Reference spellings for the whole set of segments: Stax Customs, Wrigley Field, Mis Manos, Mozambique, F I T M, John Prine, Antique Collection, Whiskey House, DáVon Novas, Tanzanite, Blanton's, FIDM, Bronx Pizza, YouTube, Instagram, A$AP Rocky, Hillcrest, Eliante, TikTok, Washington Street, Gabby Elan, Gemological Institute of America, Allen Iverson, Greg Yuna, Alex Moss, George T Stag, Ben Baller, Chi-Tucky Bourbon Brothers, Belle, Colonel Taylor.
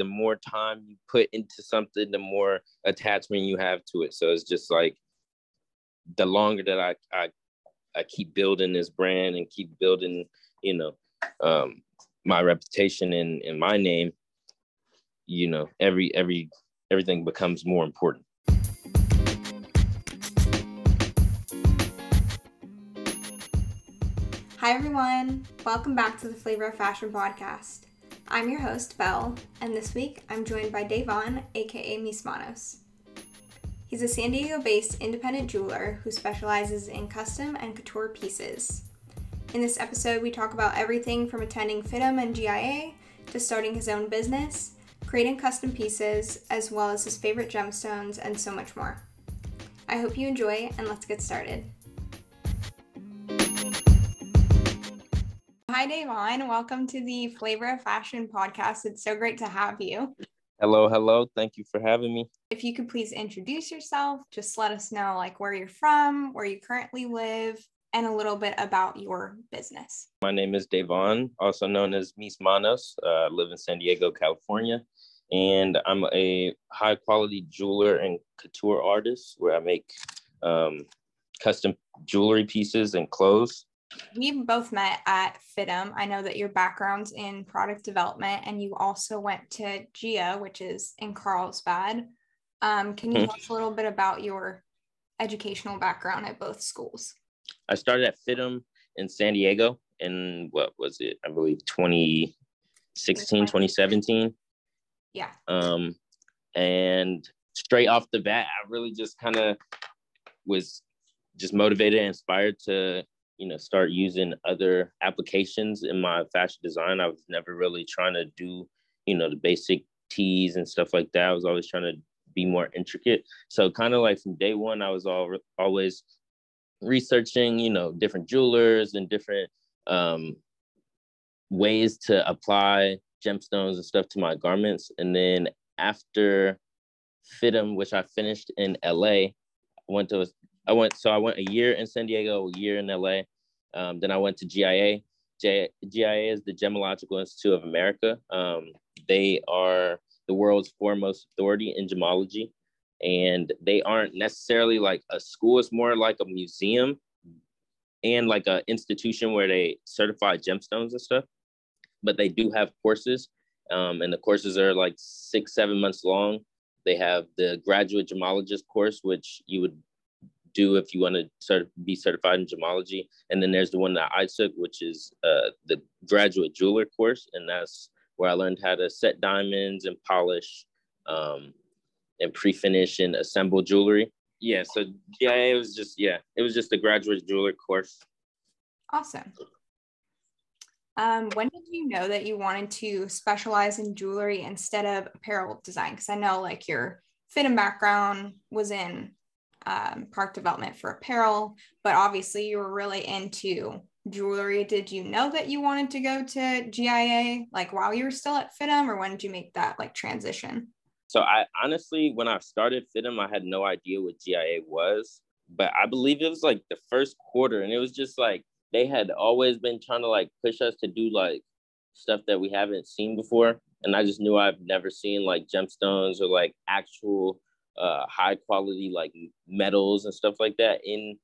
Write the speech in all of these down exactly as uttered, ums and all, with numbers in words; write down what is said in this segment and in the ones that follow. the more time you put into something, the more attachment you have to it. So it's just like, the longer that I, I, I keep building this brand and keep building, you know, um, my reputation and, and my name, you know, every, every, everything becomes more important. Hi everyone, welcome back to the Flavor of Fashion podcast. I'm your host, Belle, and this week I'm joined by DáVon, aka Mis Manos. He's a San Diego-based independent jeweler who specializes in custom and couture pieces. In this episode, we talk about everything from attending F I T M and G I A to starting his own business, creating custom pieces, as well as his favorite gemstones, and so much more. I hope you enjoy, and let's get started. Hi, DáVon. Welcome to the Flavor of Fashion podcast. It's so great to have you. Hello, hello. Thank you for having me. If you could please introduce yourself, just let us know like where you're from, where you currently live, and a little bit about your business. My name is DáVon, also known as Mis Manos. Uh, I live in San Diego, California, and I'm a high-quality jeweler and couture artist where I make um, custom jewelry pieces and clothes. We both met at F I T M. I know that your background's in product development, and you also went to G I A, which is in Carlsbad. Um, can you mm-hmm. tell us a little bit about your educational background at both schools? I started at F I T M in San Diego in, what was it, I believe twenty sixteen, twenty seventeen. Yeah. Um, and straight off the bat, I really just kind of was just motivated and inspired to, you know, start using other applications in my fashion design. I was never really trying to do, you know, the basic tees and stuff like that. I was always trying to be more intricate. So kind of like from day one, I was all, always researching, you know, different jewelers and different um, ways to apply gemstones and stuff to my garments. And then after F I T M, which I finished in L A, I went to a I went, so I went a year in San Diego, a year in L A. Um, then I went to G I A. G- GIA is the Gemological Institute of America. Um, they are the world's foremost authority in gemology. And they aren't necessarily like a school. It's more like a museum and like an institution where they certify gemstones and stuff. But they do have courses. Um, and the courses are like six, seven months long. They have the graduate gemologist course, which you would do if you want to sort of be certified in gemology. And then there's the one that I took, which is uh, the graduate jeweler course. And that's where I learned how to set diamonds and polish um, and pre-finish and assemble jewelry. Yeah, so yeah, it was just, yeah, it was just a graduate jeweler course. Awesome. Um, when did you know that you wanted to specialize in jewelry instead of apparel design? Because I know like your fit and background was in um product development for apparel, but obviously you were really into jewelry. Did you know that you wanted to go to G I A like while you were still at F I T M, or when did you make that like transition? So I honestly, when I started F I T M, I had no idea what G I A was, but I believe it was like the first quarter, and it was just like they had always been trying to like push us to do like stuff that we haven't seen before, and I just knew I've never seen like gemstones or like actual Uh, high quality like metals and stuff like that in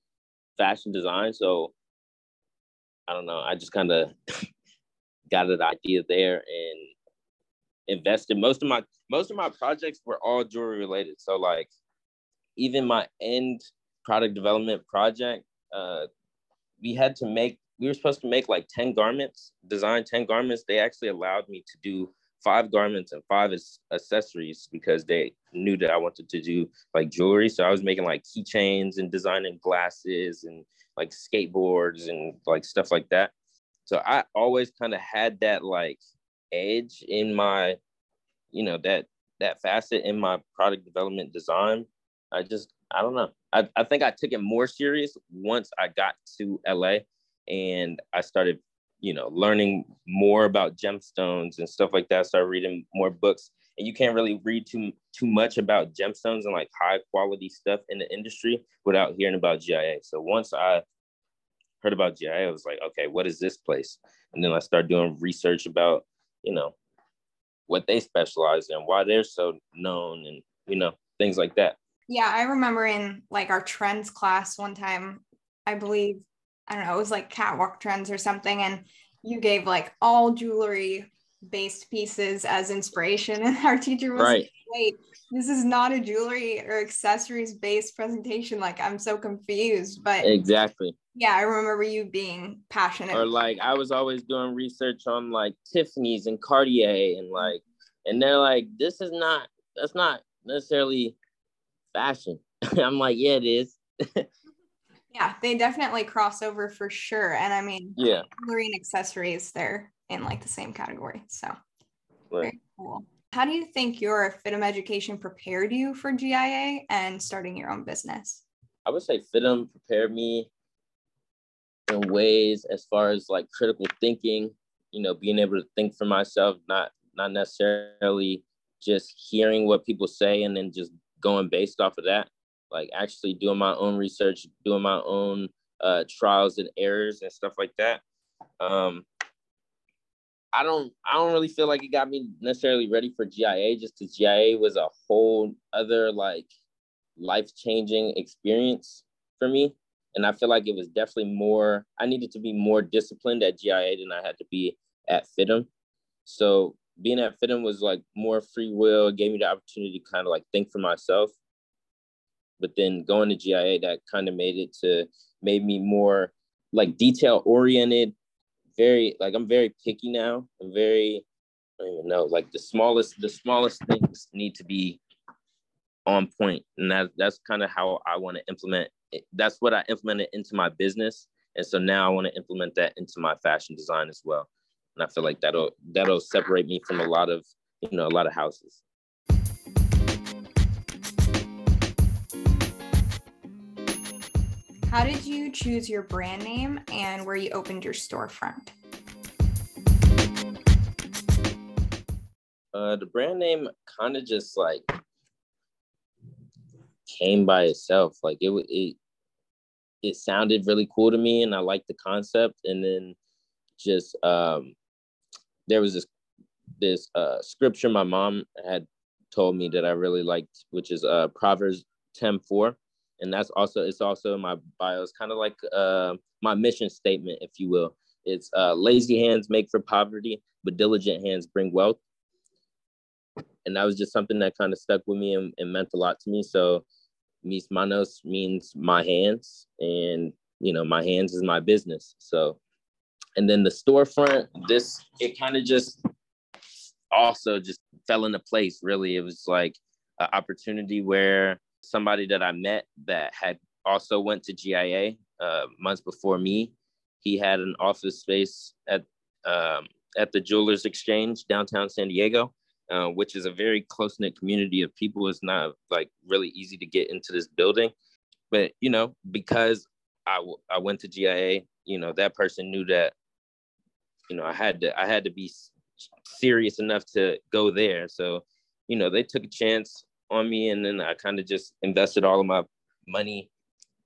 fashion design. So I don't know, I just kind of got an idea there and invested. Most of my most of my projects were all jewelry related. So like even my end product development project, uh, we had to make, we were supposed to make like ten garments, design ten garments. They actually allowed me to do five garments and five accessories because they knew that I wanted to do like jewelry. So I was making like keychains and designing glasses and like skateboards and like stuff like that. So I always kind of had that like edge in my, you know, that that facet in my product development design. I just, I don't know. I, I think I took it more serious once I got to L A and I started, you know, learning more about gemstones and stuff like that. Start reading more books, and you can't really read too too much about gemstones and like high quality stuff in the industry without hearing about G I A. So once I heard about G I A, I was like, okay, what is this place? And then I started doing research about, you know, what they specialize in, why they're so known, and, you know, things like that. Yeah, I remember in like our trends class one time, I believe, I don't know, it was like catwalk trends or something. And you gave like all jewelry based pieces as inspiration. And our teacher was right. like, wait, this is not a jewelry or accessories based presentation. Like, I'm so confused. But exactly. Yeah, I remember you being passionate. Or like, I was always doing research on like Tiffany's and Cartier, and like, and they're like, this is not, that's not necessarily fashion. I'm like, yeah, it is. Yeah, they definitely cross over for sure. And I mean, yeah, jewelry and accessories, they're in like the same category. So right. Very cool. How do you think your F I T M education prepared you for G I A and starting your own business? I would say F I T M prepared me in ways as far as like critical thinking, you know, being able to think for myself, not not necessarily just hearing what people say and then just going based off of that, like actually doing my own research, doing my own uh, trials and errors and stuff like that. Um, I don't, I don't really feel like it got me necessarily ready for G I A, just because G I A was a whole other like life-changing experience for me. And I feel like it was definitely more, I needed to be more disciplined at G I A than I had to be at F I T M. So being at F I T M was like more free will, gave me the opportunity to kind of like think for myself. But then going to G I A, that kind of made it to, made me more like detail oriented. Very, like, I'm very picky now. I'm very, I don't even know, like the smallest, the smallest things need to be on point. And that, that's kind of how I want to implement it. That's what I implemented into my business. And so now I want to implement that into my fashion design as well. And I feel like that'll, that'll separate me from a lot of, you know, a lot of houses. How did you choose your brand name and where you opened your storefront? Uh, the brand name kind of just like came by itself. Like it, it, it sounded really cool to me, and I liked the concept. And then just um, there was this this uh, scripture my mom had told me that I really liked, which is uh, Proverbs ten four. And that's also, it's also in my bio. It's kind of like uh, my mission statement, if you will. It's uh, lazy hands make for poverty, but diligent hands bring wealth. And that was just something that kind of stuck with me and, and meant a lot to me. So Mis Manos means my hands, and, you know, my hands is my business. So, and then the storefront, this, it kind of just also just fell into place, really. It was like an opportunity where somebody that I met that had also went to G I A uh, months before me. He had an office space at um, at the Jewelers Exchange downtown San Diego, uh, which is a very close knit community of people. It's not like really easy to get into this building, but you know, because I w- I went to G I A, you know, that person knew that, you know, I had to I had to be serious enough to go there. So, you know, they took a chance on me, and then I kind of just invested all of my money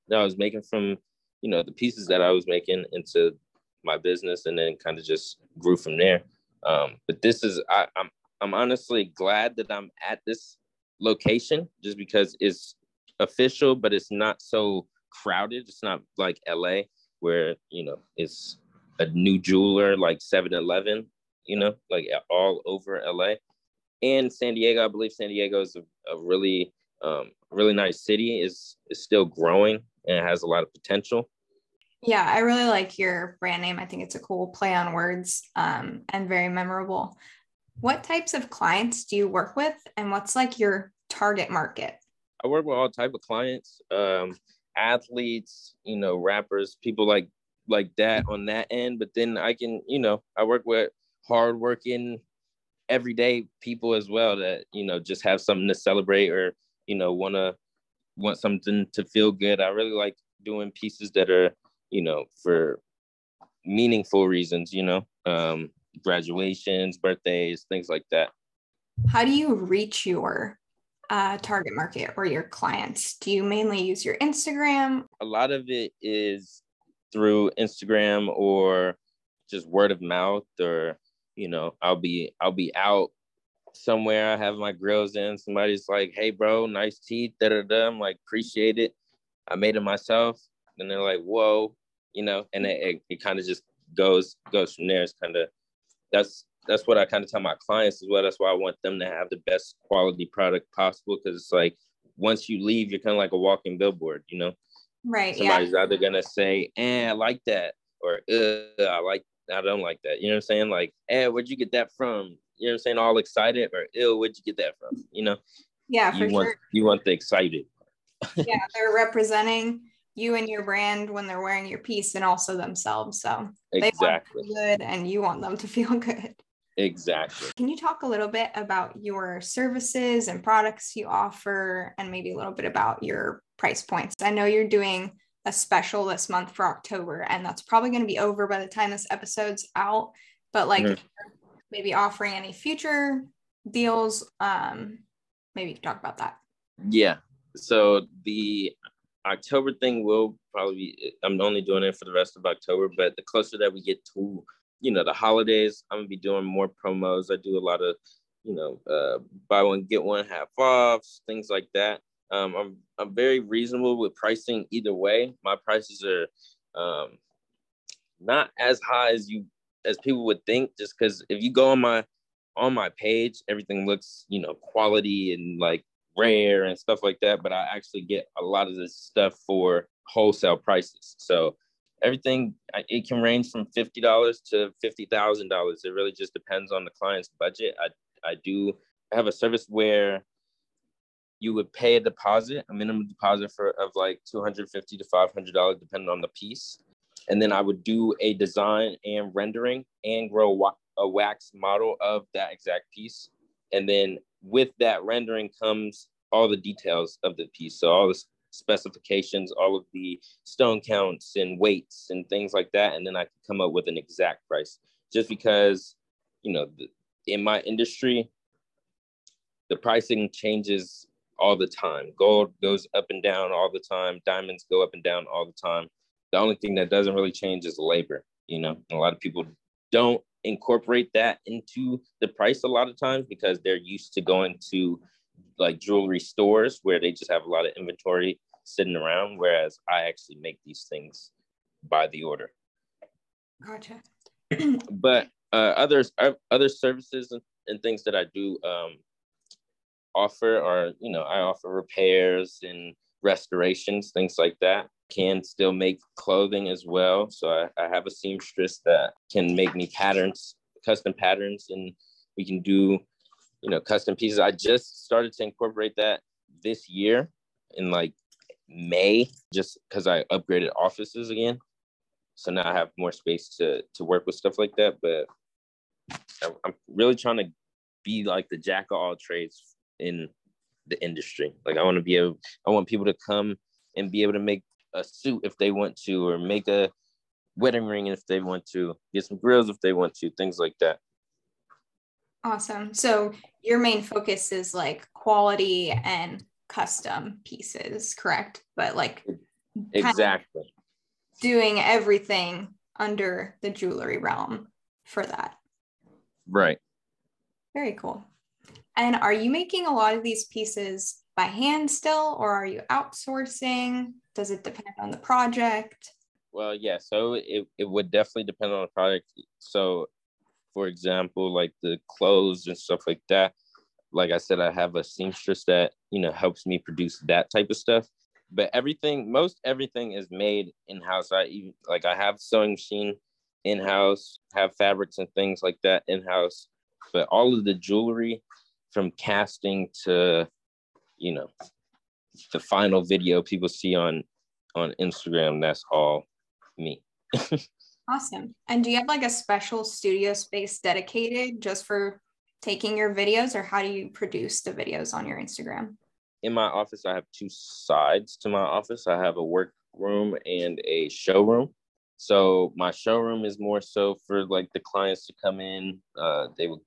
that I was making from, you know, the pieces that I was making into my business, and then kind of just grew from there. Um, but this is, I, I'm I'm honestly glad that I'm at this location, just because it's official, but it's not so crowded. It's not like L A where, you know, it's a new jeweler like seven eleven, you know, like all over L A. And San Diego, I believe San Diego is a, a really, um, really nice city. It's, it's still growing, and it has a lot of potential. Yeah, I really like your brand name. I think it's a cool play on words, um, and very memorable. What types of clients do you work with, and what's like your target market? I work with all types of clients, um, athletes, you know, rappers, people like like that on that end. But then I can, you know, I work with hardworking, everyday people as well that, you know, just have something to celebrate, or, you know, want to want something to feel good. I really like doing pieces that are, you know, for meaningful reasons, you know, um, graduations, birthdays, things like that. How do you reach your uh, target market or your clients? Do you mainly use your Instagram? A lot of it is through Instagram or just word of mouth, or, you know, I'll be I'll be out somewhere, I have my grills in, somebody's like, hey bro, nice teeth, da da da. I'm like, appreciate it, I made it myself. And they're like, whoa, you know, and it, it, it kind of just goes goes from there. It's kind of, that's that's what I kind of tell my clients as well. That's why I want them to have the best quality product possible, because it's like, once you leave, you're kind of like a walking billboard, you know? Right. Somebody's yeah. either gonna say, eh, I like that, or uh, I like, I don't like that. You know what I'm saying? Like, eh, where'd you get that from? You know what I'm saying? All excited, or ew, where'd you get that from? You know? Yeah, you for want, sure. You want the excited. Yeah, they're representing you and your brand when they're wearing your piece, and also themselves. So exactly. They want good, and you want them to feel good. Exactly. Can you talk a little bit about your services and products you offer, and maybe a little bit about your price points? I know you're doing a special this month for October, and that's probably going to be over by the time this episode's out, but like mm-hmm. maybe offering any future deals, um, maybe you can talk about that. Yeah. So the October thing will probably be, I'm only doing it for the rest of October, but the closer that we get to, you know, the holidays, I'm gonna be doing more promos. I do a lot of, you know, uh, buy one, get one half offs, things like that. Um, I'm I'm very reasonable with pricing either way. My prices are um, not as high as you as people would think, just because if you go on my on my page, everything looks, you know, quality and like rare and stuff like that. But I actually get a lot of this stuff for wholesale prices. So everything, it can range from fifty dollars to fifty thousand dollars. It really just depends on the client's budget. I I do have a service where you would pay a deposit, a minimum deposit for of like two hundred fifty dollars to five hundred dollars, depending on the piece. And then I would do a design and rendering and grow wa- a wax model of that exact piece. And then with that rendering comes all the details of the piece. So all this specifications, all of the stone counts and weights and things like that. And then I could come up with an exact price, just because, you know, the, in my industry, the pricing changes all the time. Gold goes up and down all the time. Diamonds go up and down all the time. The only thing that doesn't really change is labor. You know, and a lot of people don't incorporate that into the price a lot of times, because they're used to going to like jewelry stores where they just have a lot of inventory sitting around, whereas I actually make these things by the order. Gotcha. But uh, others, other services and things that I do um, offer are, you know, I offer repairs and restorations, things like that. Can still make clothing as well. So I, I have a seamstress that can make me patterns, custom patterns, and we can do, you know, custom pieces. I just started to incorporate that this year in like May, just because I upgraded offices again. So now I have more space to to work with stuff like that. But I'm really trying to be like the jack of all trades in the industry. Like I want to be able, I want people to come and be able to make a suit if they want to, or make a wedding ring if they want to, get some grills if they want to, things like that. Awesome. So your main focus is like quality and custom pieces, correct? But like exactly kind of doing everything under the jewelry realm for that. Right. Very cool. And are you making a lot of these pieces by hand still, or are you outsourcing? Does it depend on the project? Well, yeah. So it, it would definitely depend on the project. So for example, like the clothes and stuff like that. Like I said, I have a seamstress that, you know, helps me produce that type of stuff. But everything, most everything is made in-house. I even, like I have sewing machine in-house, have fabrics and things like that in-house. But all of the jewelry, from casting to, you know, the final video people see on, on Instagram, that's all me. Awesome. And do you have like a special studio space dedicated just for taking your videos, or how do you produce the videos on your Instagram? In my office, I have two sides to my office. I have a workroom and a showroom. So my showroom is more so for like the clients to come in. Uh, they would,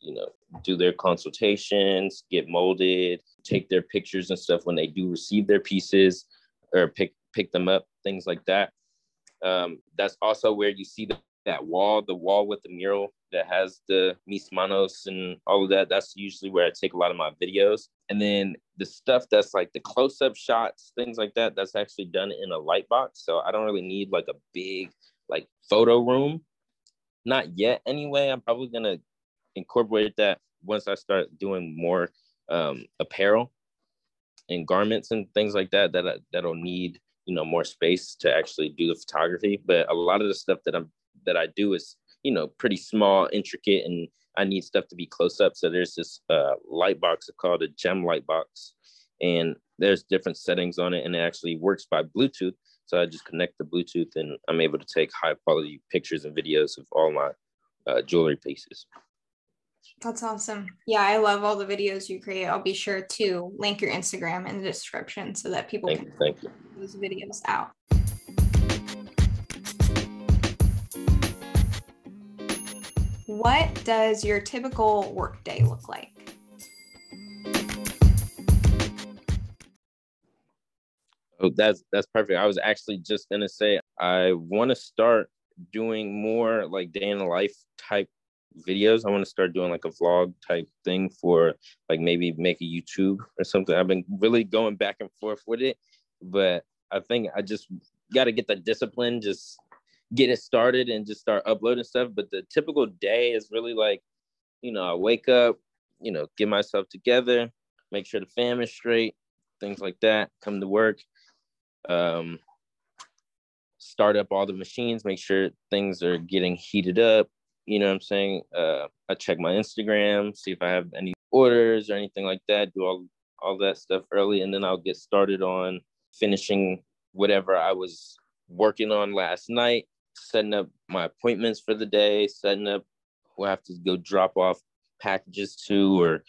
you know, do their consultations, get molded, take their pictures and stuff when they do receive their pieces or pick, pick them up, things like that. Um, that's also where you see the, that wall, the wall with the mural that has the Mis Manos and all of that. That's usually where I take a lot of my videos. And then the stuff that's like the close-up shots, things like that, that's actually done in a light box. So I don't really need like a big like photo room. Not yet anyway. I'm probably going to incorporate that once I start doing more um, apparel and garments and things like that, that I, that'll need, you know, more space to actually do the photography. But a lot of the stuff that I'm that I do is, you know, pretty small, intricate, and I need stuff to be close up. So there's this uh, light box called a gem light box, and there's different settings on it, and it actually works by Bluetooth. So I just connect the Bluetooth, and I'm able to take high quality pictures and videos of all my uh, jewelry pieces. That's awesome. Yeah, I love all the videos you create. I'll be sure to link your Instagram in the description so that people thank can you, thank you. Those videos out. What does your typical workday look like? Oh, that's that's perfect. I was actually just gonna say I want to start doing more like day in the life type videos. I want to start doing like a vlog type thing for like maybe make a YouTube or something. I've been really going back and forth with it, but I think I just got to get the discipline, just get it started and just start uploading stuff. But the typical day is really like, you know, I wake up, you know, get myself together, make sure the fam is straight, things like that, come to work, um, start up all the machines, make sure things are getting heated up. You know what I'm saying? Uh, I check my Instagram, see if I have any orders or anything like that, do all, all that stuff early. And then I'll get started on finishing whatever I was working on last night, setting up my appointments for the day, setting up who I have to go drop off packages to, or,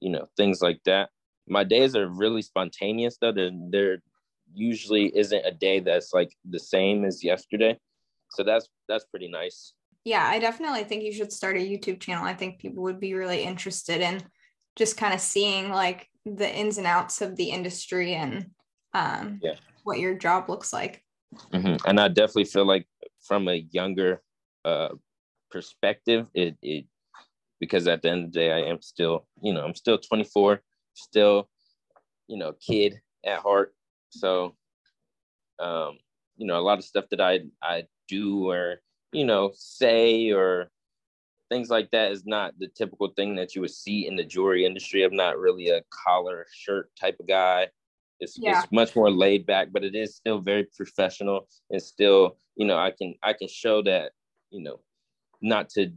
you know, things like that. My days are really spontaneous, though. There, there usually isn't a day that's like the same as yesterday. So that's that's pretty nice. Yeah, I definitely think you should start a YouTube channel. I think people would be really interested in just kind of seeing like the ins and outs of the industry and um, yeah. what your job looks like. Mm-hmm. And I definitely feel like from a younger uh, perspective, it, it because at the end of the day, I am still, you know, I'm still twenty-four, still, you know, kid at heart. So, um, you know, a lot of stuff that I, I do or you know, say or things like that is not the typical thing that you would see in the jewelry industry. I'm not really a collar shirt type of guy. It's, yeah. it's much more laid back, but it is still very professional and still, you know, I can I can show that, you know, not to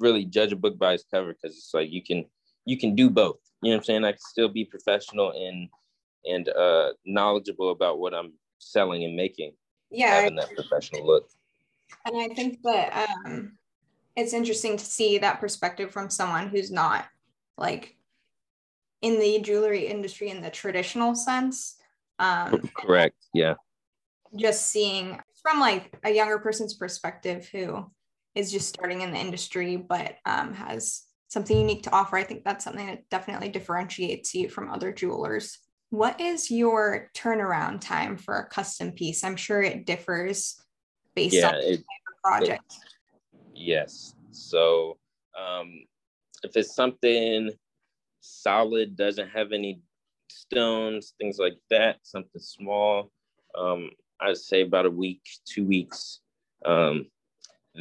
really judge a book by its cover, because it's like you can you can do both. You know what I'm saying? I can still be professional and and uh, knowledgeable about what I'm selling and making. Yeah, having that professional look. And I think that um, it's interesting to see that perspective from someone who's not like in the jewelry industry in the traditional sense. Um, Correct. Yeah. Just seeing from like a younger person's perspective who is just starting in the industry, but um, has something unique to offer. I think that's something that definitely differentiates you from other jewelers. What is your turnaround time for a custom piece? I'm sure it differs based yeah, on the it, project. It, yes. So um, if it's something solid, doesn't have any stones, things like that, something small, um, I'd say about a week, two weeks. Um,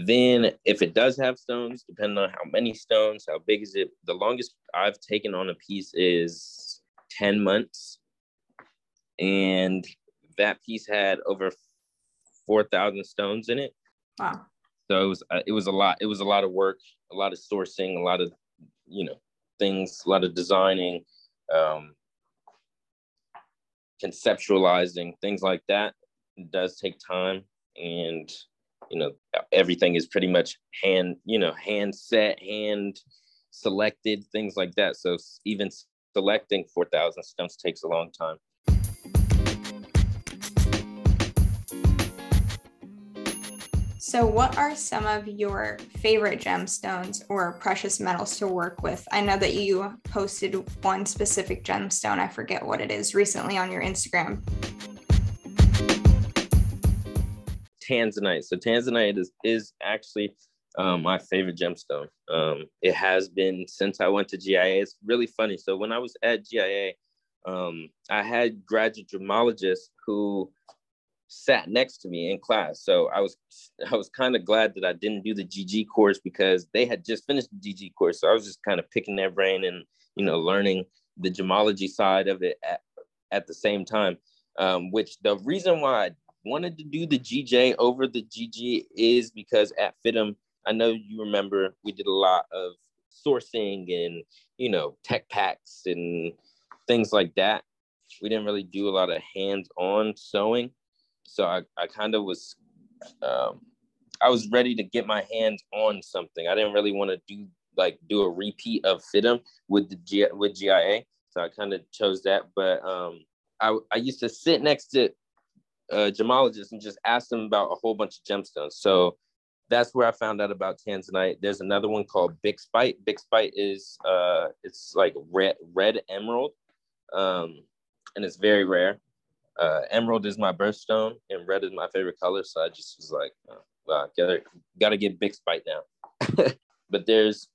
then if it does have stones, depending on how many stones, how big is it, the longest I've taken on a piece is ten months. And that piece had over four thousand stones in it. Wow. So it was, uh, it was a lot. It was a lot of work, a lot of sourcing, a lot of, you know, things, a lot of designing, um, conceptualizing, things like that. It does take time. And, you know, everything is pretty much hand, you know, hand set, hand selected, things like that. So even selecting four thousand stones takes a long time. So what are some of your favorite gemstones or precious metals to work with? I know that you posted one specific gemstone, I forget what it is, recently on your Instagram. Tanzanite. So Tanzanite is, is actually um, my favorite gemstone. Um, it has been since I went to G I A. It's really funny. So when I was at G I A, um, I had graduate gemologists who sat next to me in class. So I was I was kind of glad that I didn't do the G G course, because they had just finished the G G course. So I was just kind of picking their brain and, you know, learning the gemology side of it at, at the same time, um, which the reason why I wanted to do the G J over the G G is because at FITM, I know you remember, we did a lot of sourcing and, you know, tech packs and things like that. We didn't really do a lot of hands-on sewing. So I, I kind of was, um, I was ready to get my hands on something. I didn't really want to do like do a repeat of FITM with the G, with G I A. So I kind of chose that. But um, I, I used to sit next to uh, gemologists and just ask them about a whole bunch of gemstones. So that's where I found out about Tanzanite. There's another one called Bixbite. Bixbite is, uh, it's like red, red emerald, um, and it's very rare. Uh, emerald is my birthstone and red is my favorite color. So I just was like, oh, wow, gotta, gotta get Bixbite now. But there's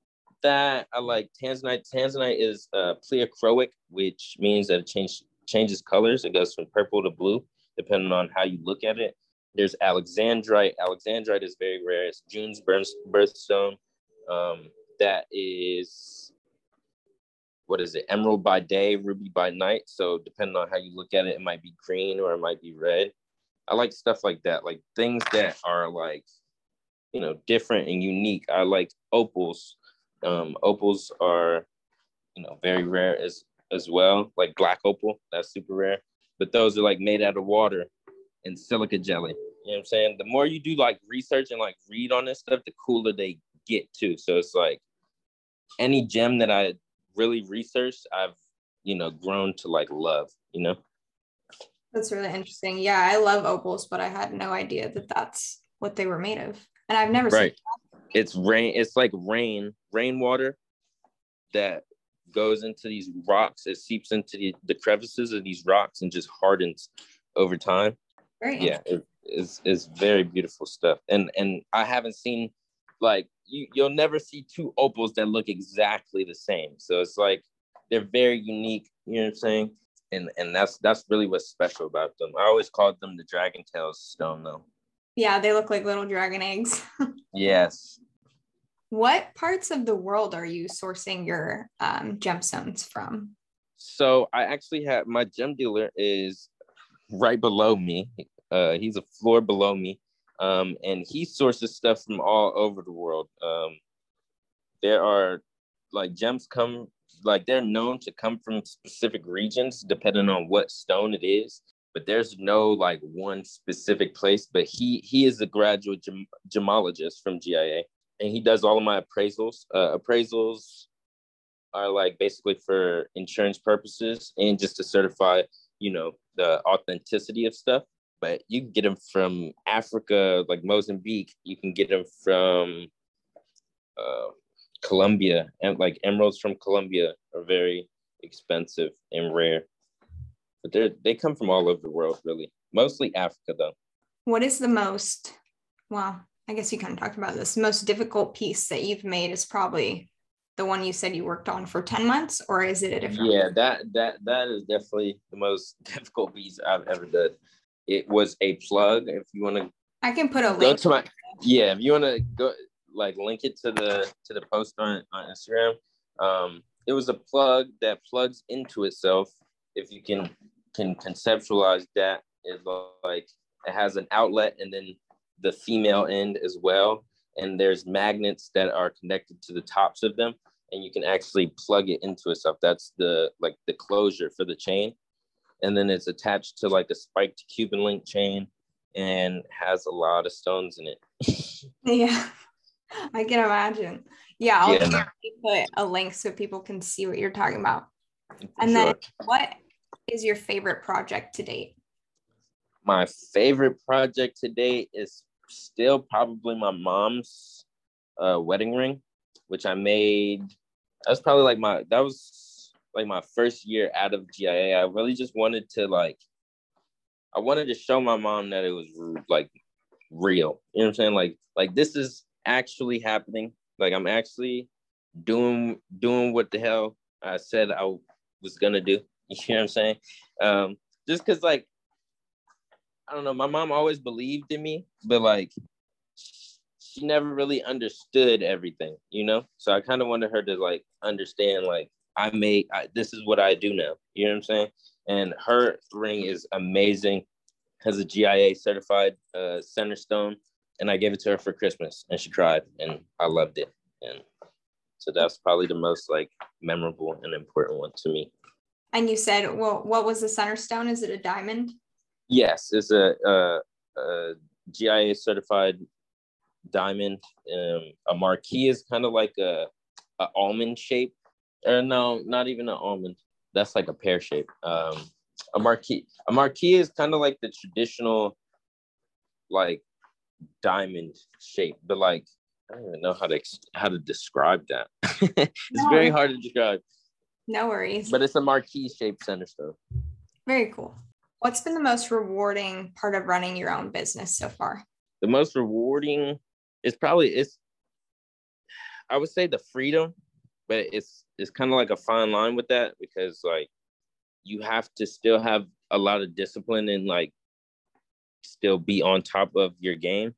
that. I like Tanzanite. Tanzanite is uh, pleochroic, which means that it change, changes colors. It goes from purple to blue, depending on how you look at it. There's Alexandrite. Alexandrite is very rare. It's June's birthstone. Um, that is... what is it? Emerald by day, ruby by night. So depending on how you look at it, it might be green or it might be red. I like stuff like that, like things that are like, you know, different and unique. I like opals. Um, opals are, you know, very rare as as well. Like black opal, that's super rare. But those are like made out of water and silica jelly. You know what I'm saying? The more you do like research and like read on this stuff, the cooler they get too. So it's like any gem that I really researched, I've, you know, grown to like love, you know. That's really interesting. Yeah, I love opals, but I had no idea that that's what they were made of, and I've never right. seen that. It's rain. It's like rain, rainwater that goes into these rocks. It seeps into the, the crevices of these rocks and just hardens over time. Very yeah, it, it's it's very beautiful stuff, and and I haven't seen like. You, you'll never see two opals that look exactly the same. So it's like, they're very unique, you know what I'm saying? And and that's that's really what's special about them. I always called them the dragon tails stone though. Yeah, they look like little dragon eggs. Yes. What parts of the world are you sourcing your um, gemstones from? So I actually have, my gem dealer is right below me. Uh, he's a floor below me. Um, and he sources stuff from all over the world. Um, there are like gems come, like they're known to come from specific regions depending on what stone it is, but there's no like one specific place. But he he is a graduate gem, gemologist from G I A, and he does all of my appraisals. Uh, appraisals are like basically for insurance purposes and just to certify, you know, the authenticity of stuff. But you can get them from Africa, like Mozambique. You can get them from uh, Colombia. And like emeralds from Colombia are very expensive and rare. But they they come from all over the world, really. Mostly Africa, though. What is the most, well, I guess you kind of talked about this, most difficult piece that you've made is probably the one you said you worked on for ten months, or is it a different Yeah, that that that is definitely the most difficult piece I've ever done. It was a plug. If you want to, I can put a link to my yeah. If you want to go, like link it to the to the post on, on Instagram. Um, it was a plug that plugs into itself. If you can can conceptualize that, it like it has an outlet and then the female end as well. And there's magnets that are connected to the tops of them, and you can actually plug it into itself. That's the like the closure for the chain. And then it's attached to like a spiked Cuban link chain and has a lot of stones in it. Yeah, I can imagine. Yeah, I'll yeah. put a link so people can see what you're talking about. For and sure. Then what is your favorite project to date? My favorite project to date is still probably my mom's uh, wedding ring, which I made. That was probably like my, that was, like my first year out of G I A, I really just wanted to like, I wanted to show my mom that it was like real, you know what I'm saying? Like, like this is actually happening. Like I'm actually doing doing what the hell I said I was gonna do. You know what I'm saying? Um, just because, like, I don't know, my mom always believed in me, but like she never really understood everything, you know? So I kind of wanted her to like understand, like, I made, I, this is what I do now. You know what I'm saying? And her ring is amazing. Has a G I A certified uh, center stone. And I gave it to her for Christmas and she cried and I loved it. And so that's probably the most like memorable and important one to me. And you said, well, what was the center stone? Is it a diamond? Yes, it's a, a, a G I A certified diamond. Um, a marquise is kind of like a, a almond shape. Or no, not even an almond. That's like a pear shape. Um, a marquise. A marquise is kind of like the traditional, like, diamond shape. But like, I don't even know how to how to describe that. It's no. very hard to describe. No worries. But it's a marquise shaped center stone. Very cool. What's been the most rewarding part of running your own business so far? The most rewarding is probably it's. I would say the freedom, but it's. It's kind of like a fine line with that because like you have to still have a lot of discipline and like still be on top of your game.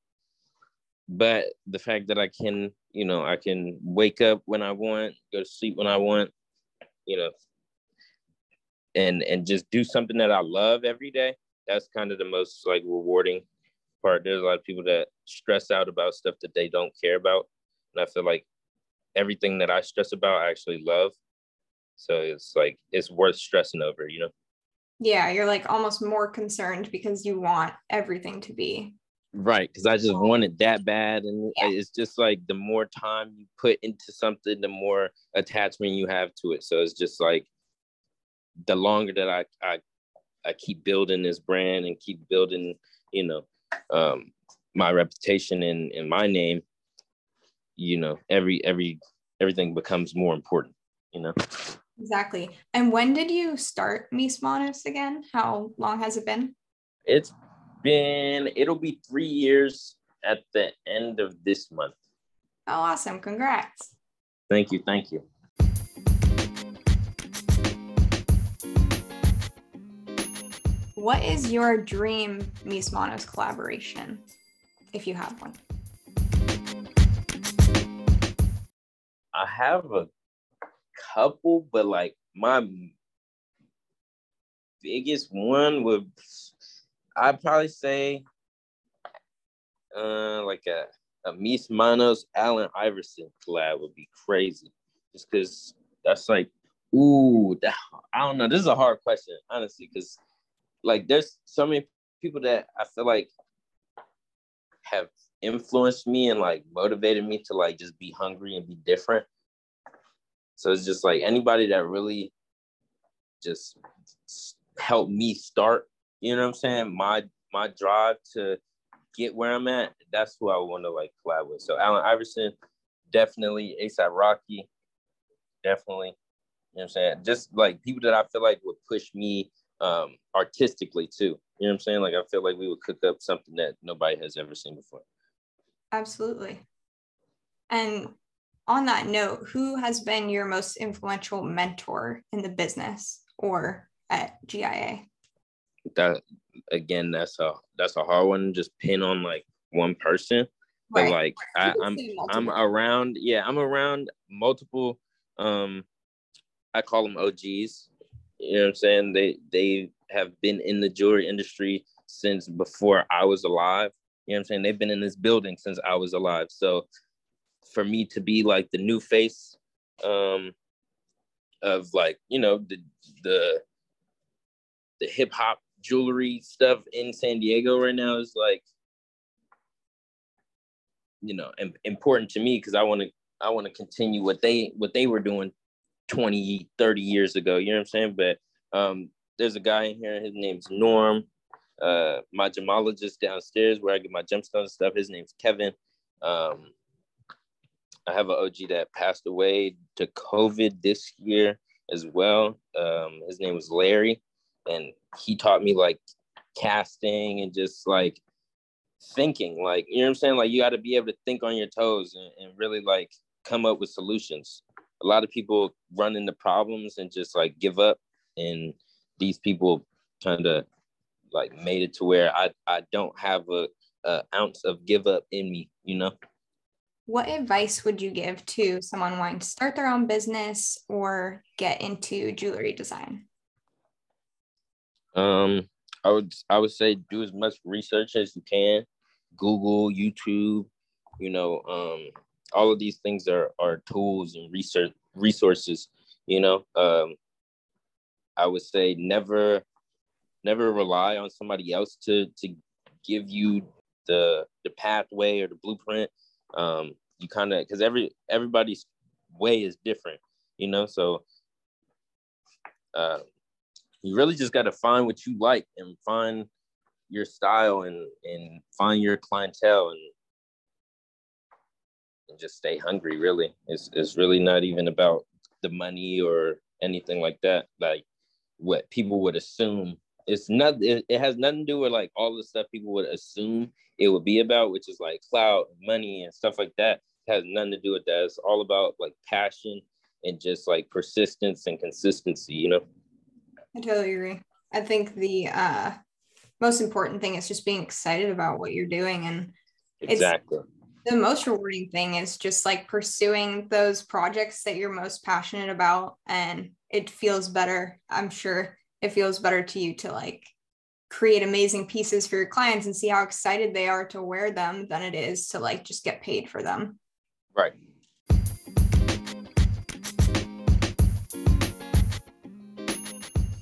But the fact that I can, you know, I can wake up when I want, go to sleep when I want, you know, and and just do something that I love every day. That's kind of the most like rewarding part. There's a lot of people that stress out about stuff that they don't care about. And I feel like everything that I stress about, I actually love. So it's like, it's worth stressing over, you know? Yeah. You're like almost more concerned because you want everything to be right. Cause I just want it that bad. And yeah. It's just like, the more time you put into something, the more attachment you have to it. So it's just like, the longer that I, I, I keep building this brand and keep building, you know, um, my reputation and, and my name, you know, every, every, everything becomes more important, you know? Exactly. And when did you start Mis Manos again? How long has it been? It's been, it'll be three years at the end of this month. Oh, awesome. Congrats. Thank you. Thank you. What is your dream Mis Manos collaboration, if you have one? I have a couple, but like my biggest one would, I'd probably say uh, like a, a Mis Manos Allen Iverson collab would be crazy. Just because that's like, ooh, that, I don't know. This is a hard question, honestly, because like there's so many people that I feel like have influenced me and like motivated me to like just be hungry and be different. So it's just like anybody that really just helped me start, you know what I'm saying, my my drive to get where I'm at, that's who I want to like collab with. So Allen Iverson, definitely. A$AP Rocky, definitely. You know what I'm saying? Just like people that I feel like would push me um artistically too. You know what I'm saying? Like I feel like we would cook up something that nobody has ever seen before. Absolutely. And on that note, who has been your most influential mentor in the business or at G I A? That again, that's a that's a hard one to just pin on like one person. Right. But like I, I'm I'm around, yeah, I'm around multiple um I call them O Gs. You know what I'm saying? They they have been in the jewelry industry since before I was alive. You know what I'm saying? They've been in this building since I was alive. So for me to be like the new face um, of like, you know, the the, the hip hop jewelry stuff in San Diego right now is like, you know, important to me because I want to I want to continue what they what they were doing twenty, thirty years ago. You know what I'm saying? But um, there's a guy in here, his name's Norm. Uh, my gemologist downstairs where I get my gemstones and stuff, his name's Kevin. Um, I have an O G that passed away to COVID this year as well. Um, his name was Larry. And he taught me like casting and just like thinking, like, you know what I'm saying? Like, you got to be able to think on your toes and, and really like come up with solutions. A lot of people run into problems and just like give up. And these people kind of like made it to where I, I don't have a, a ounce of give up in me, you know? What advice would you give to someone wanting to start their own business or get into jewelry design? Um, I would, I would say do as much research as you can. Google, YouTube, you know, um, all of these things are, are tools and research resources, you know? Um, I would say never, never rely on somebody else to, to give you the, the pathway or the blueprint. Um, you kind of, cause every, everybody's way is different, you know? So, uh, you really just got to find what you like and find your style and, and find your clientele and, and just stay hungry. Really. It's, it's really not even about the money or anything like that. Like what people would assume it's not, it, it has nothing to do with like all the stuff people would assume it would be about, which is like clout, money and stuff like that. It has nothing to do with that. It's all about like passion and just like persistence and consistency, you know? I totally agree. I think the uh, most important thing is just being excited about what you're doing. And exactly. It's, the most rewarding thing is just like pursuing those projects that you're most passionate about. And it feels better. I'm sure it feels better to you to like create amazing pieces for your clients and see how excited they are to wear them than it is to like just get paid for them. Right.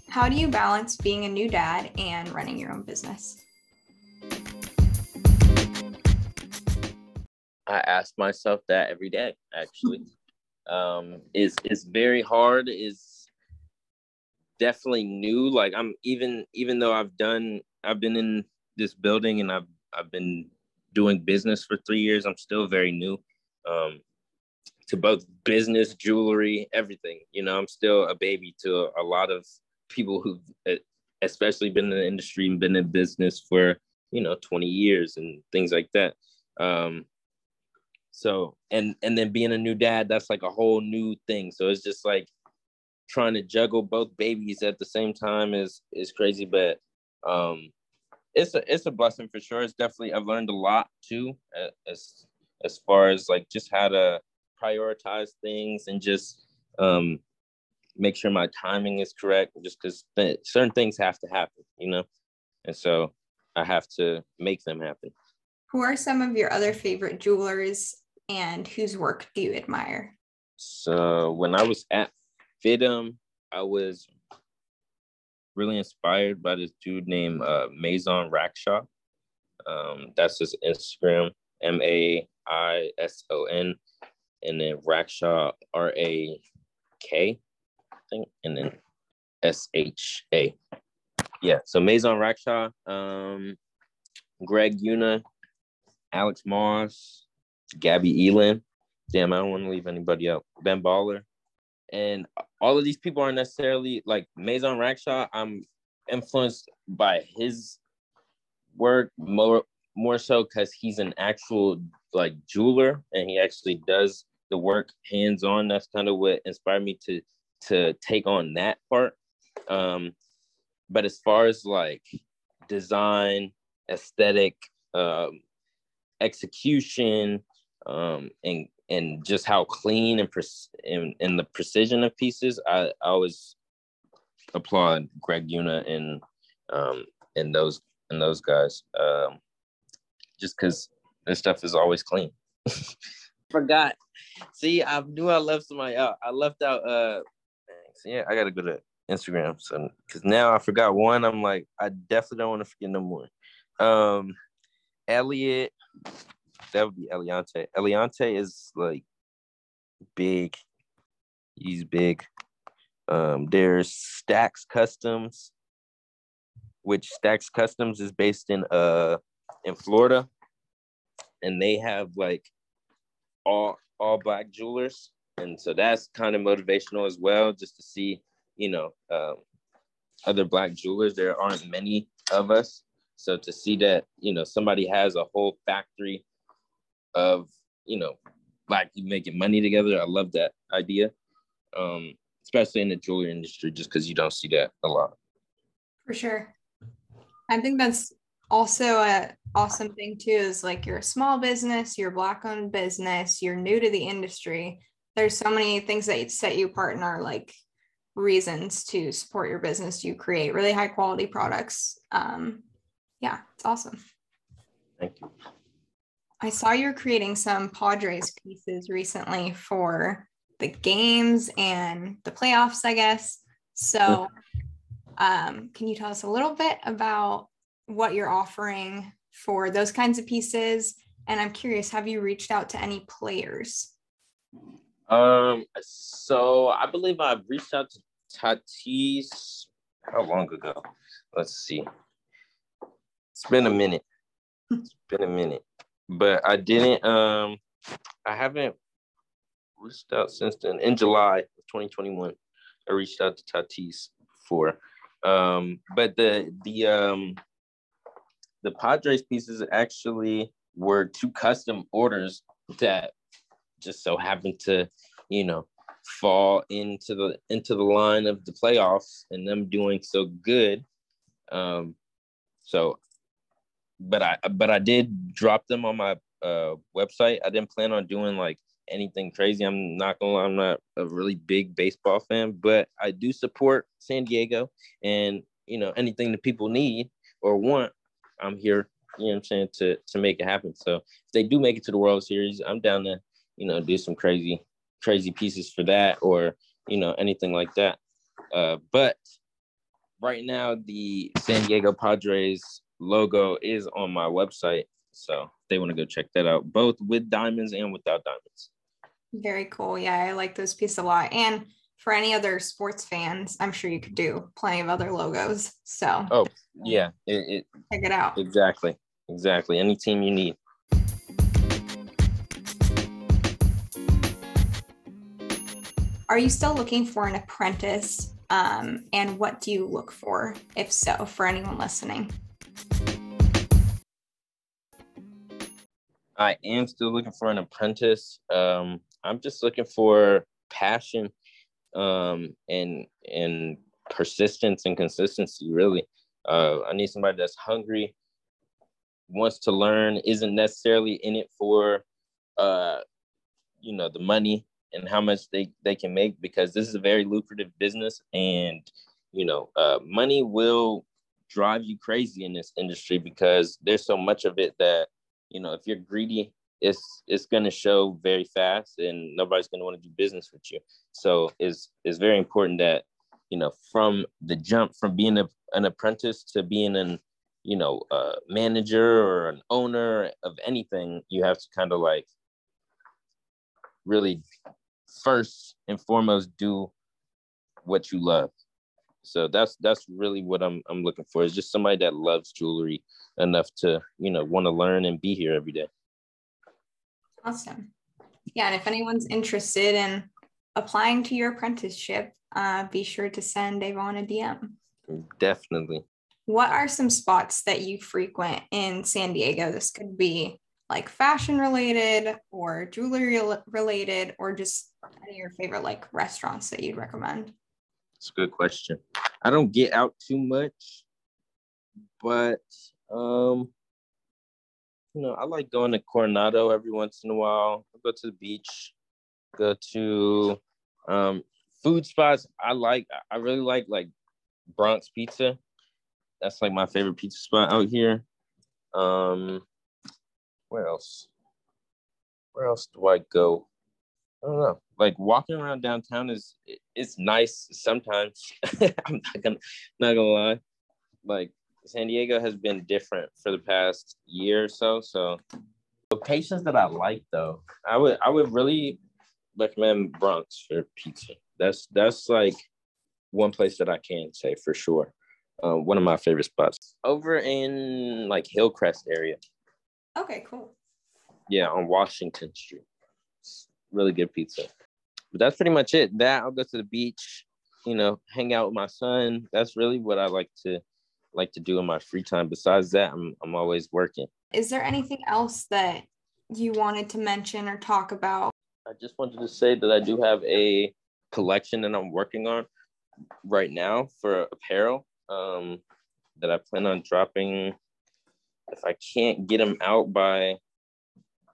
How do you balance being a new dad and running your own business? I ask myself that every day, actually. um, it's, it's very hard. It's definitely new. Like I'm even, even though I've done, I've been in this building and I've, I've been doing business for three years. I'm still very new um, to both business, jewelry, everything. You know, I'm still a baby to a, a lot of people who've especially been in the industry and been in business for, you know, twenty years and things like that. Um, so, and, and then being a new dad, that's like a whole new thing. So it's just like trying to juggle both babies at the same time is, is crazy, but, um, it's a, it's a blessing for sure. It's definitely, I've learned a lot too, as, as far as like just how to prioritize things and just, um, make sure my timing is correct, just because th- certain things have to happen, you know? And so I have to make them happen. Who are some of your other favorite jewelers and whose work do you admire? So when I was at FIDM, I was really inspired by this dude named uh, Maison Raksha. Um, that's his Instagram, M A I S O N, and then Raksha, R A K. Thing, and then S H A. Yeah, so Maison Raksha, um, Greg Yuna, Alex Moss, Gabby Elan. Damn, I don't want to leave anybody out. Ben Baller. And all of these people aren't necessarily, like Maison Raksha, I'm influenced by his work more, more so because he's an actual like jeweler and he actually does the work hands-on. That's kind of what inspired me to to take on that part. Um, but as far as like design, aesthetic, um, execution, um, and and just how clean and, pre- and, and the precision of pieces, I, I always applaud Greg Yuna and um, and those and those guys, um, just because their stuff is always clean. Forgot. See, I knew I left somebody out. I left out... Uh, Yeah, I gotta go to Instagram, so because now I forgot one. I'm like, I definitely don't want to forget no more. Um, Elliot, that would be Eliante. Eliante is like big. He's big. Um, there's Stax Customs, which Stax Customs is based in uh in Florida, and they have like all all black jewelers. And so that's kind of motivational as well, just to see, you know, um, other black jewelers. There aren't many of us. So to see that, you know, somebody has a whole factory of, you know, Black people making money together, I love that idea, um, especially in the jewelry industry, just because you don't see that a lot. For sure. I think that's also a awesome thing too, is like you're a small business, you're a Black owned business, you're new to the industry. There's so many things that set you apart and are like reasons to support your business. You create really high quality products. Um, yeah, it's awesome. Thank you. I saw you're creating some Padres pieces recently for the games and the playoffs, I guess. So um, can you tell us a little bit about what you're offering for those kinds of pieces? And I'm curious, have you reached out to any players? Um, so I believe I've reached out to Tatis. How long ago? Let's see. It's been a minute. It's been a minute. But I didn't, um, I haven't reached out since then. In July of twenty twenty-one, I reached out to Tatis before. Um, but the, the, um, the Padres pieces actually were two custom orders that just so happened to, you know, fall into the, into the line of the playoffs and them doing so good. Um, so But I but I did drop them on my uh, website. I didn't plan on doing like anything crazy. I'm not gonna lie, I'm not a really big baseball fan, but I do support San Diego, and you know, anything that people need or want, I'm here, you know what I'm saying, to to make it happen. So if they do make it to the World Series, I'm down to, you know, do some crazy, crazy pieces for that, or you know, anything like that. Uh, but right now the San Diego Padres logo is on my website, so if they want to go check that out, both with diamonds and without diamonds. Very cool. Yeah, I like those pieces a lot. And for any other sports fans, I'm sure you could do plenty of other logos. So oh yeah, it, it, check it out. Exactly, exactly. Any team you need. Are you still looking for an apprentice? Um, and what do you look for, if so, for anyone listening? I am still looking for an apprentice. Um, I'm just looking for passion, um, and and persistence and consistency, really. Uh, I need somebody that's hungry, wants to learn, isn't necessarily in it for, uh, you know, the money and how much they, they can make, because this is a very lucrative business, and, you know, uh, money will drive you crazy in this industry because there's so much of it that, you know, if you're greedy, it's it's going to show very fast, and nobody's going to want to do business with you. So it's it's very important that, you know, from the jump, from being a, an apprentice to being an, you know, a manager or an owner of anything, you have to kind of like really first and foremost do what you love. So that's that's really what I'm I'm looking for, is just somebody that loves jewelry enough to, you know, want to learn and be here every day. Awesome. Yeah, and if anyone's interested in applying to your apprenticeship, uh, be sure to send DáVon a D M. Definitely. What are some spots that you frequent in San Diego? This could be like fashion related or jewelry related, or just any of your favorite like restaurants that you'd recommend. It's a good question. I don't get out too much, but um, you know, I like going to Coronado every once in a while. I go to the beach, go to um, food spots. I like, I really like like Bronx Pizza. That's like my favorite pizza spot out here. Um, where else? Where else do I go? I don't know. Like walking around downtown is it's nice sometimes. I'm not gonna not gonna lie. Like San Diego has been different for the past year or so. So locations that I like though, I would I would really recommend Bronx for pizza. That's that's like one place that I can say for sure. Uh, one of my favorite spots over in like Hillcrest area. Okay, cool. Yeah, on Washington Street. Really good pizza. But that's pretty much it. That I'll go to the beach, you know, hang out with my son. That's really what I like to like to do in my free time. Besides that, I'm I'm always working. Is there anything else that you wanted to mention or talk about? I just wanted to say that I do have a collection that I'm working on right now for apparel um, that I plan on dropping. If I can't get them out by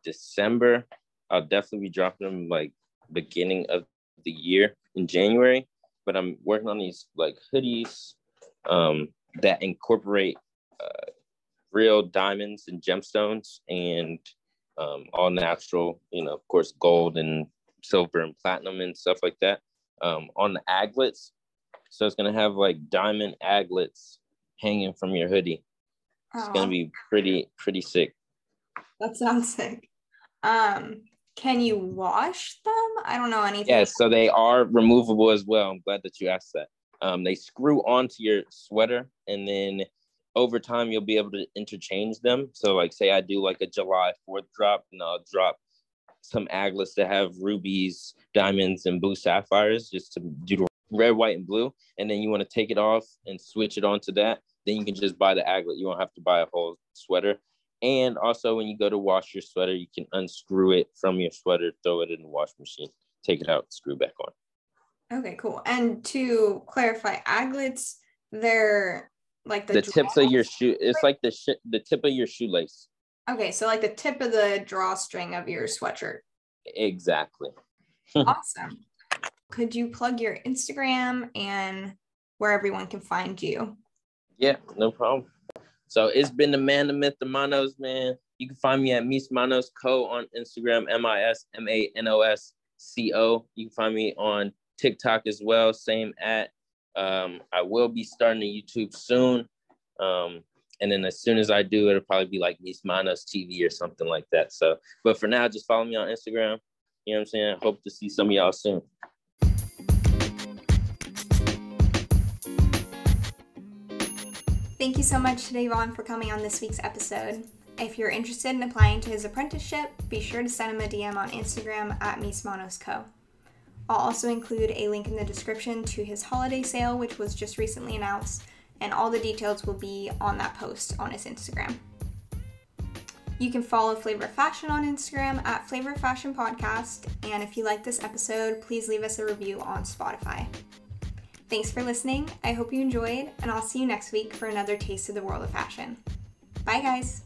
December, I'll definitely be dropping them like beginning of the year in January. But I'm working on these like hoodies um, that incorporate uh, real diamonds and gemstones and um, all natural, you know, of course, gold and silver and platinum and stuff like that um, on the aglets. So it's going to have like diamond aglets hanging from your hoodie. It's oh. going to be pretty, pretty sick. That sounds sick. Um, can you wash them? I don't know anything. Yes, yeah, so they are removable as well. I'm glad that you asked that. Um, they screw onto your sweater, and then over time, you'll be able to interchange them. So like, say I do like a July fourth drop, and I'll drop some aglets that have rubies, diamonds, and blue sapphires, just to do the red, white, and blue. And then you want to take it off and switch it onto that. Then you can just buy the aglet. You won't have to buy a whole sweater. And also, when you go to wash your sweater, you can unscrew it from your sweater, throw it in the wash machine, take it out, screw back on. Okay, cool. And to clarify, aglets, they're like the, the tips of your shoe. It's like the sh- the tip of your shoelace. Okay, so like the tip of the drawstring of your sweatshirt. Exactly. Awesome. Could you plug your Instagram and where everyone can find you? Yeah, no problem. So it's been the man, the myth, the Manos, man. You can find me at Mis Manos Co on Instagram, M I S M A N O S C O. You can find me on TikTok as well, same at. Um, I will be starting a YouTube soon. Um, and then as soon as I do, it'll probably be like Mis Manos T V or something like that. So, but for now, just follow me on Instagram. You know what I'm saying? I hope to see some of y'all soon. Thank you so much to DáVon for coming on this week's episode. If you're interested in applying to his apprenticeship, be sure to send him a D M on Instagram at Mis Manos Co. I'll also include a link in the description to his holiday sale, which was just recently announced, and all the details will be on that post on his Instagram. You can follow Flavor Fashion on Instagram at Flavor Fashion Podcast, and if you like this episode, please leave us a review on Spotify. Thanks for listening. I hope you enjoyed, and I'll see you next week for another taste of the world of fashion. Bye, guys.